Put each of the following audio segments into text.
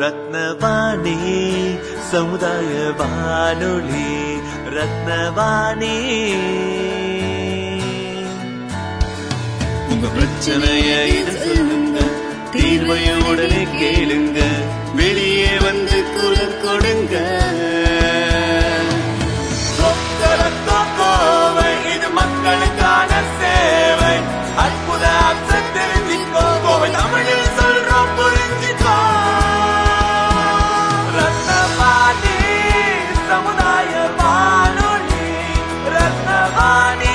ரத்னவாணி சமுதாய வானொலி. ரத்னவாணி உங்க பிரச்சனையை சொல்லுங்க, தீர்வையுடனே கேளுங்க, வெளியே வந்து குரல் கொடுங்க. இது மக்களுக்கான சேவை. அற்புத தெரிஞ்சிக்கோ, தமிழில் சொல்றோம், புரிஞ்சிக்கோ. ரத்னவாணி சமுதாய வானொலி. ரத்னவாணி.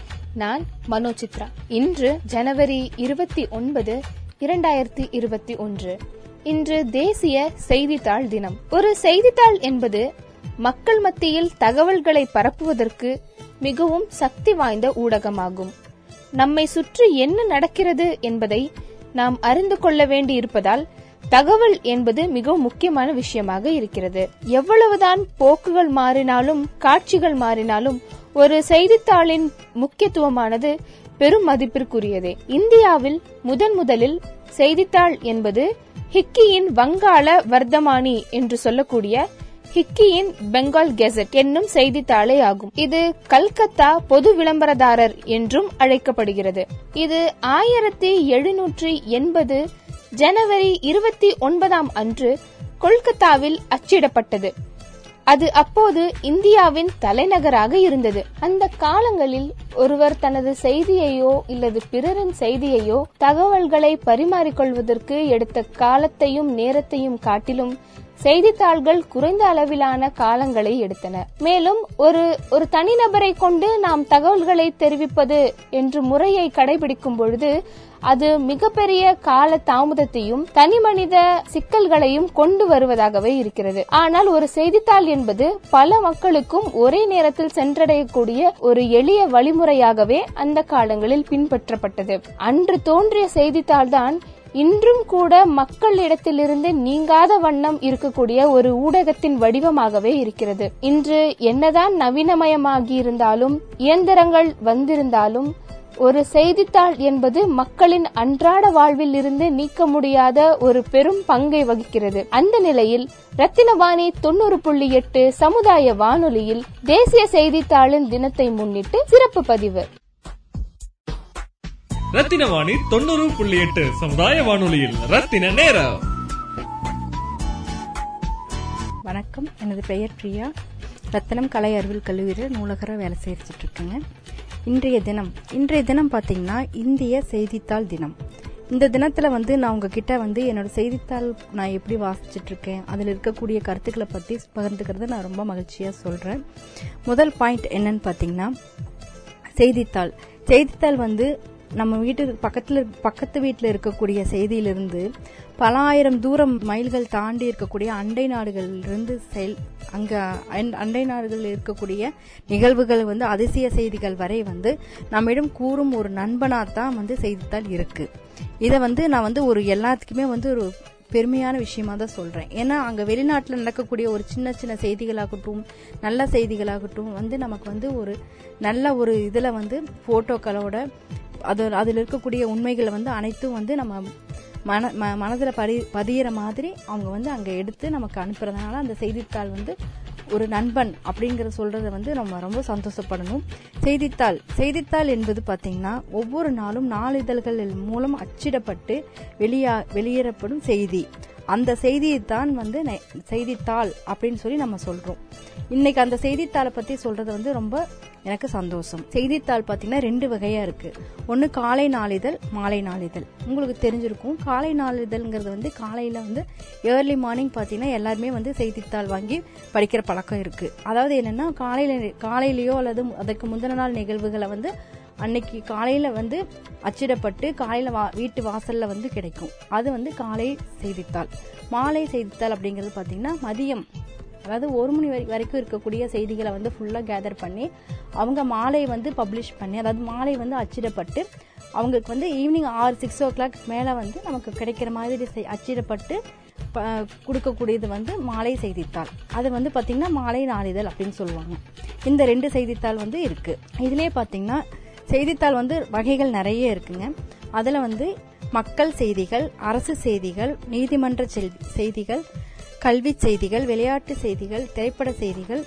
நான் மனோசித்ரா. இன்று ஜனவரி 29 2021. இன்று தேசிய செய்தித்தாள் தினம். ஒரு செய்தித்தாள் என்பது மக்கள் மத்தியில் தகவல்களை பரப்புவதற்கு மிகவும் சக்தி வாய்ந்த ஊடகமாகும். நம்மை சுற்றி என்ன நடக்கிறது என்பதை நாம் அறிந்து கொள்ள வேண்டி இருப்பதால் தகவல் என்பது மிகவும் முக்கியமான விஷயமாக இருக்கிறது. எவ்வளவுதான் போக்குகள் மாறினாலும் காட்சிகள் மாறினாலும் ஒரு செய்தித்தாளின் முக்கியத்துவமானது பெரும் மதிப்பிற்குரியதே. இந்தியாவில் முதலில் செய்தித்தாள் என்பது ஹிக்கியின் வங்காள வர்த்தமானி என்று சொல்லக்கூடிய ஹிக்கியின் பெங்கால் கெசட் என்னும் செய்தித்தாளே ஆகும். இது கல்கத்தா பொது விளம்பரதாரர் என்றும் அழைக்கப்படுகிறது. இது 1780 ஜனவரி 29 அன்று கொல்கத்தாவில் அச்சிடப்பட்டது. அது அப்போது இந்தியாவின் தலைநகராக இருந்தது. அந்த காலங்களில் ஒருவர் தனது செய்தியையோ அல்லது பிறரின் செய்தியையோ தகவல்களை பரிமாறிக்கொள்வதற்கு எடுத்த காலத்தையும் நேரத்தையும் காட்டிலும் செய்தித்தாள்கள் குறைந்த அளவிலான காலங்களை எடுத்தன. மேலும் ஒரு தனிநபரை கொண்டு நாம் தகவல்களை தெரிவிப்பது என்ற முறையை கடைபிடிக்கும் பொழுது அது மிகப்பெரிய கால தாமதத்தையும் தனி மனித சிக்கல்களையும் கொண்டு வருவதாகவே இருக்கிறது. ஆனால் ஒரு செய்தித்தாள் என்பது பல மக்களுக்கும் ஒரே நேரத்தில் சென்றடையக்கூடிய ஒரு எளிய வழிமுறையாகவே அந்த காலங்களில் பின்பற்றப்பட்டது. அன்று தோன்றிய செய்தித்தாள் தான் இன்றும் கூட மக்கள் இடத்திலிருந்து நீங்காத வண்ணம் இருக்கக்கூடிய ஒரு ஊடகத்தின் வடிவமாகவே இருக்கிறது. இன்று என்னதான் நவீனமயமாகி இருந்தாலும் இயந்திரங்கள் வந்திருந்தாலும் ஒரு செய்தித்தாள் என்பது மக்களின் அன்றாட வாழ்வில் இருந்து நீக்க முடியாத ஒரு பெரும் பங்கை வகிக்கிறது. அந்த நிலையில் ரத்தினவாணி 90.8 சமுதாய வானொலியில் தேசிய செய்தித்தாளின் தினத்தை முன்னிட்டு சிறப்பு பதிவு. ரத்தினவாணி 90.8 சமுதாய வானொலியில் ரத்தின நேரம். வணக்கம், எனது பெயர் பிரியா. ரத்தினம் கலை அறிவியல் கல்லூரியில் நூலகராக வேலை செய்துட்டு இருக்கேங்க. இன்றைய தினம் பார்த்தீங்கன்னா இந்திய செய்தித்தாள் தினம். இந்த தினத்தில் நான் உங்ககிட்ட என்னோட செய்தித்தாள் நான் எப்படி வாசிச்சுட்டு இருக்கேன், அதில் இருக்கக்கூடிய கருத்துக்களை பற்றி பகிர்ந்துக்கிறத நான் ரொம்ப மகிழ்ச்சியாக சொல்கிறேன். முதல் பாயிண்ட் என்னன்னு பார்த்தீங்கன்னா, செய்தித்தாள் நம்ம வீட்டு பக்கத்து வீட்டில் இருக்கக்கூடிய செய்தியிலிருந்து பல ஆயிரம் தூரம் மைல்கள் தாண்டி இருக்கக்கூடிய அண்டை நாடுகளிலிருந்து அங்கே அண்டை நாடுகளில் இருக்கக்கூடிய நிகழ்வுகள் அதிசய செய்திகள் வரை நம்மிடம் கூறும் ஒரு நண்பனாத்தான் செய்தித்தாள் இருக்கு. இதை நான் ஒரு எல்லாத்துக்குமே ஒரு பெருமையான விஷயமா தான் சொல்றேன். ஏன்னா அங்க வெளிநாட்டுல நடக்கக்கூடிய ஒரு சின்ன சின்ன செய்திகளாகட்டும் நல்ல செய்திகளாகட்டும் நமக்கு ஒரு நல்ல ஒரு இதுல போட்டோக்களோட அதுல இருக்கக்கூடிய உண்மைகளை அனைத்தும் நம்ம மனதுல பதியிற மாதிரி அவங்க அங்க எடுத்து நமக்கு அனுப்புறதுனால அந்த செய்தித்தாள் ஒரு நண்பன் அப்படிங்கிற சொல்றத நம்ம ரொம்ப சந்தோஷப்படணும். செய்தித்தாள் என்பது பாத்தீங்கன்னா ஒவ்வொரு நாளும் நாளிதழ்கள் மூலம் அச்சிடப்பட்டு வெளியேறப்படும் செய்தி. அந்த செய்தியை தான் செய்தித்தாள் அப்படின்னு சொல்லி நம்ம சொல்றோம். இன்னைக்கு அந்த செய்தித்தாளை பத்தி சொல்றது ரொம்ப எனக்கு சந்தோஷம். செய்தித்தாள் பாத்தீங்கன்னா 2 வகையா இருக்கு. ஒன்னு காலை நாளிதழ், மாலை நாளிதழ். உங்களுக்கு தெரிஞ்சிருக்கும், காலை நாளிதழ்ங்கிறது காலையில ஏர்லி மார்னிங் பாத்தீங்கன்னா எல்லாருமே செய்தித்தாள் வாங்கி படிக்கிற பழக்கம் இருக்கு. அதாவது என்னன்னா காலையிலயோ அல்லது அதற்கு முந்தின நாள் நிகழ்வுகளை அன்னைக்கு காலையில வந்து அச்சிடப்பட்டு காலையில வீட்டு வாசல்ல வந்து கிடைக்கும். அது வந்து காலை செய்தித்தாள். மாலை செய்தித்தாள் அப்படிங்கிறது பாத்தீங்கன்னா மதியம், அதாவது 1 மணி வரைக்கும் இருக்கக்கூடிய செய்திகளை வந்து ஃபுல்லா கேதர் பண்ணி அவங்க மாலை வந்து பப்ளிஷ் பண்ணி, அதாவது மாலை வந்து அச்சிடப்பட்டு அவங்களுக்கு வந்து ஈவினிங் 6-6 o'clock மேலே வந்து நமக்கு கிடைக்கிற மாதிரி அச்சிடப்பட்டு கொடுக்கக்கூடியது வந்து மாலை செய்தித்தாள். அது வந்து பார்த்தீங்கன்னா மாலை நாளிதழ் அப்படின்னு சொல்லுவாங்க. இந்த 2 செய்தித்தாள் வந்து இருக்கு. இதுலேயே பார்த்தீங்கன்னா செய்தித்தாள் வந்து வகைகள் நிறைய இருக்குங்க. அதில் வந்து மக்கள் செய்திகள், அரசு செய்திகள், நீதிமன்ற செய்திகள், கல்வி செய்திகள், விளையாட்டு செய்திகள், திரைப்பட செய்திகள்,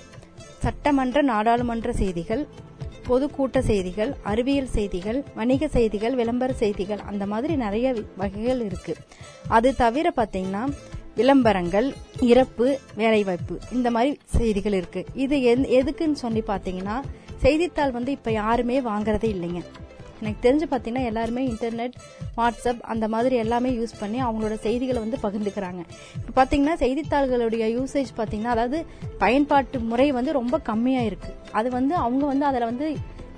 சட்டமன்ற நாடாளுமன்ற செய்திகள், பொதுக்கூட்ட செய்திகள், அறிவியல் செய்திகள், வணிக செய்திகள், விளம்பர செய்திகள், அந்த மாதிரி நிறைய வகைகள் இருக்கு. அது தவிர பாத்தீங்கன்னா விளம்பரங்கள், இறப்பு, வேலைவாய்ப்பு, இந்த மாதிரி செய்திகள் இருக்கு. இது எதுக்குன்னு சொல்லி பாத்தீங்கன்னா செய்தித்தாள் வந்து இப்ப யாருமே வாங்கறதே இல்லைங்க. எனக்கு தெரிஞ்சு பாத்தீங்கன்னா எல்லாருமே இன்டர்நெட், வாட்ஸ்அப் அந்த மாதிரி எல்லாமே யூஸ் பண்ணி அவங்களோட செய்திகளை வந்து பகிர்ந்துக்கிறாங்க. இப்ப பாத்தீங்கன்னா செய்தித்தாள்களுடைய யூசேஜ் பாத்தீங்கன்னா, அதாவது பயன்பாட்டு முறை வந்து ரொம்ப கம்மியா இருக்கு. அது வந்து அவங்க வந்து அதுல வந்து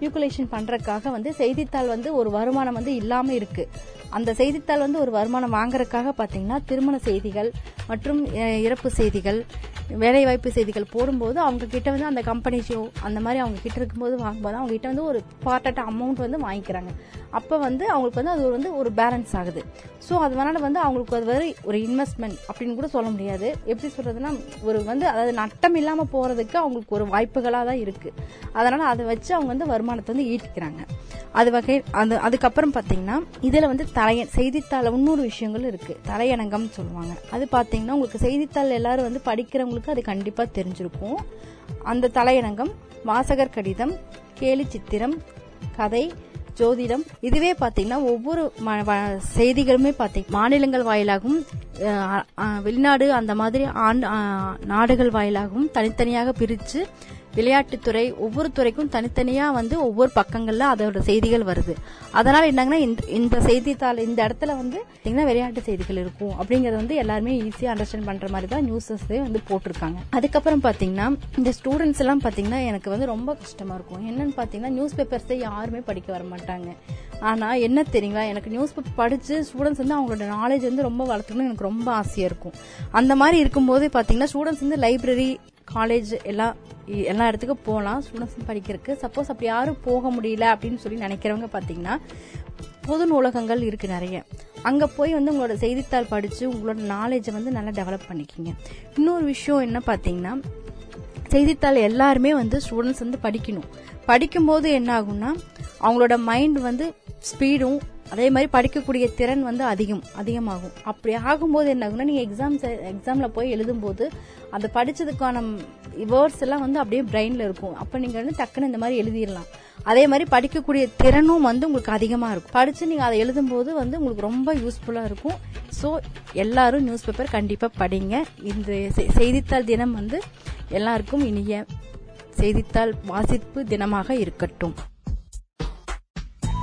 ஈக்குவலைசேஷன் பண்றதுக்காக வந்து செய்தித்தாள் வந்து ஒரு வருமானம் வந்து இல்லாம இருக்கு. அந்த செய்தித்தாள் வந்து ஒரு வருமானம் வாங்கறதுக்காக பாத்தீங்கன்னா திருமண செய்திகள் மற்றும் இறப்பு செய்திகள், வேலைவாய்ப்பு செய்திகள் போடும்போது அவங்க கிட்ட வந்து அந்த கம்பெனிஸோ அந்த மாதிரி அவங்க கிட்ட இருக்கும்போது வாங்கும்போது அவங்க கிட்ட வந்து ஒரு பார்ட் அமௌண்ட் வந்து வாங்கிக்கிறாங்க. அப்ப வந்து அவங்களுக்கு வந்து அது வந்து ஒரு பேலன்ஸ் ஆகுது. ஸோ அதனால வந்து அவங்களுக்கு அது வேற ஒரு இன்வெஸ்ட்மெண்ட் அப்படின்னு கூட சொல்ல முடியாது. எப்படி சொல்றதுன்னா ஒரு வந்து அதாவது நட்டம் இல்லாம போறதுக்கு அவங்களுக்கு ஒரு வாய்ப்புகளா தான் இருக்கு. அதனால அதை வச்சு அவங்க வந்து வருமானத்தை வந்து ஈட்டிக்கிறாங்க. அது வகை. அதுக்கப்புறம் பாத்தீங்கன்னா இதுல வந்து செய்தித்தாள் இன்னொரு விஷயங்கள் இருக்கு. தலையணங்கம் சொல்லுவாங்க. அது பாத்தீங்கன்னா உங்களுக்கு செய்தித்தாள் எல்லாரும் வந்து படிக்கிறவங்களுக்கு அது கண்டிப்பா தெரிஞ்சிருக்கும். அந்த தலையணங்கம், வாசகர் கடிதம், கேலி சித்திரம், கதை, ஜோதிடம், இதுவே பாத்தீங்கன்னா ஒவ்வொரு செய்திகளுமே மாநிலங்கள் வாயிலாகவும் வெளிநாடு அந்த மாதிரி நாடுகள் வாயிலாகவும் தனித்தனியாக பிரிச்சு விளையாட்டுத்துறை ஒவ்வொரு துறைக்கும் தனித்தனியா வந்து ஒவ்வொரு பக்கங்கள்ல அதோட செய்திகள் வருது. அதனால என்னங்கன்னா இந்த செய்தித்தாள் இந்த இடத்துல வந்து விளையாட்டு செய்திகள் இருக்கும் அப்படிங்கறது வந்து எல்லாருமே ஈஸியா அண்டர்ஸ்டாண்ட் பண்ற மாதிரி தான் நியூஸஸ் வந்து போட்டிருக்காங்க. அதுக்கப்புறம் பாத்தீங்கன்னா இந்த ஸ்டூடெண்ட்ஸ் எல்லாம் பாத்தீங்கன்னா எனக்கு வந்து ரொம்ப கஷ்டமா இருக்கும். என்னன்னு பாத்தீங்கன்னா நியூஸ் பேப்பர்ஸ் யாருமே படிக்க வர மாட்டாங்க. ஆனா என்ன தெரியுங்களா, எனக்கு நியூஸ் பேப்பர் படிச்சு ஸ்டூடெண்ட்ஸ் வந்து அவங்களோட நாலேஜ் வந்து ரொம்ப வளர்த்துக்கணும்னு எனக்கு ரொம்ப ஆசையா இருக்கும். அந்த மாதிரி இருக்கும்போது பாத்தீங்கன்னா ஸ்டூடெண்ட்ஸ் வந்து லைப்ரரி, காலேஜ் எல்லா இடத்துக்கும் போகலாம் ஸ்டூடெண்ட்ஸ் படிக்கிறதுக்கு. சப்போஸ் அப்படி யாரும் போக முடியல அப்படின்னு சொல்லி நினைக்கிறவங்க பாத்தீங்கன்னா பொது நூலகங்கள் இருக்கு நிறைய. அங்க போய் வந்து உங்களோட செய்தித்தாள் படிச்சு உங்களோட நாலேஜை வந்து நல்லா டெவலப் பண்ணிக்கிங்க. இன்னொரு விஷயம் என்ன பாத்தீங்கன்னா செய்தித்தாள் எல்லாருமே வந்து ஸ்டூடெண்ட்ஸ் வந்து படிக்கணும். படிக்கும்போது என்ன ஆகும்னா அவங்களோட மைண்ட் வந்து ஸ்பீடும் அதே மாதிரி படிக்கக்கூடிய திறன் வந்து அதிகமாகும். அப்படி ஆகும்போது என்ன ஆகும்னா நீங்க எக்ஸாம்ல போய் எழுதும்போது அந்த படிச்சதுக்கான வேர்ட்ஸ் எல்லாம் வந்து அப்படியே பிரெயின்ல இருக்கும். அப்ப நீங்க வந்து டக்குன்னு இந்த மாதிரி எழுதிடலாம். அதே மாதிரி படிக்கக்கூடிய திறனும் வந்து உங்களுக்கு அதிகமா இருக்கும். படிச்சு நீங்க அதை எழுதும்போது வந்து உங்களுக்கு ரொம்ப யூஸ்ஃபுல்லா இருக்கும். ஸோ எல்லாரும் நியூஸ் பேப்பர் கண்டிப்பா படிங்க. இந்த செய்தித்தாள் தினம் வந்து எல்லாருக்கும் இனிய செய்தித்தாள் வாசிப்பு தினமாக இருக்கட்டும்.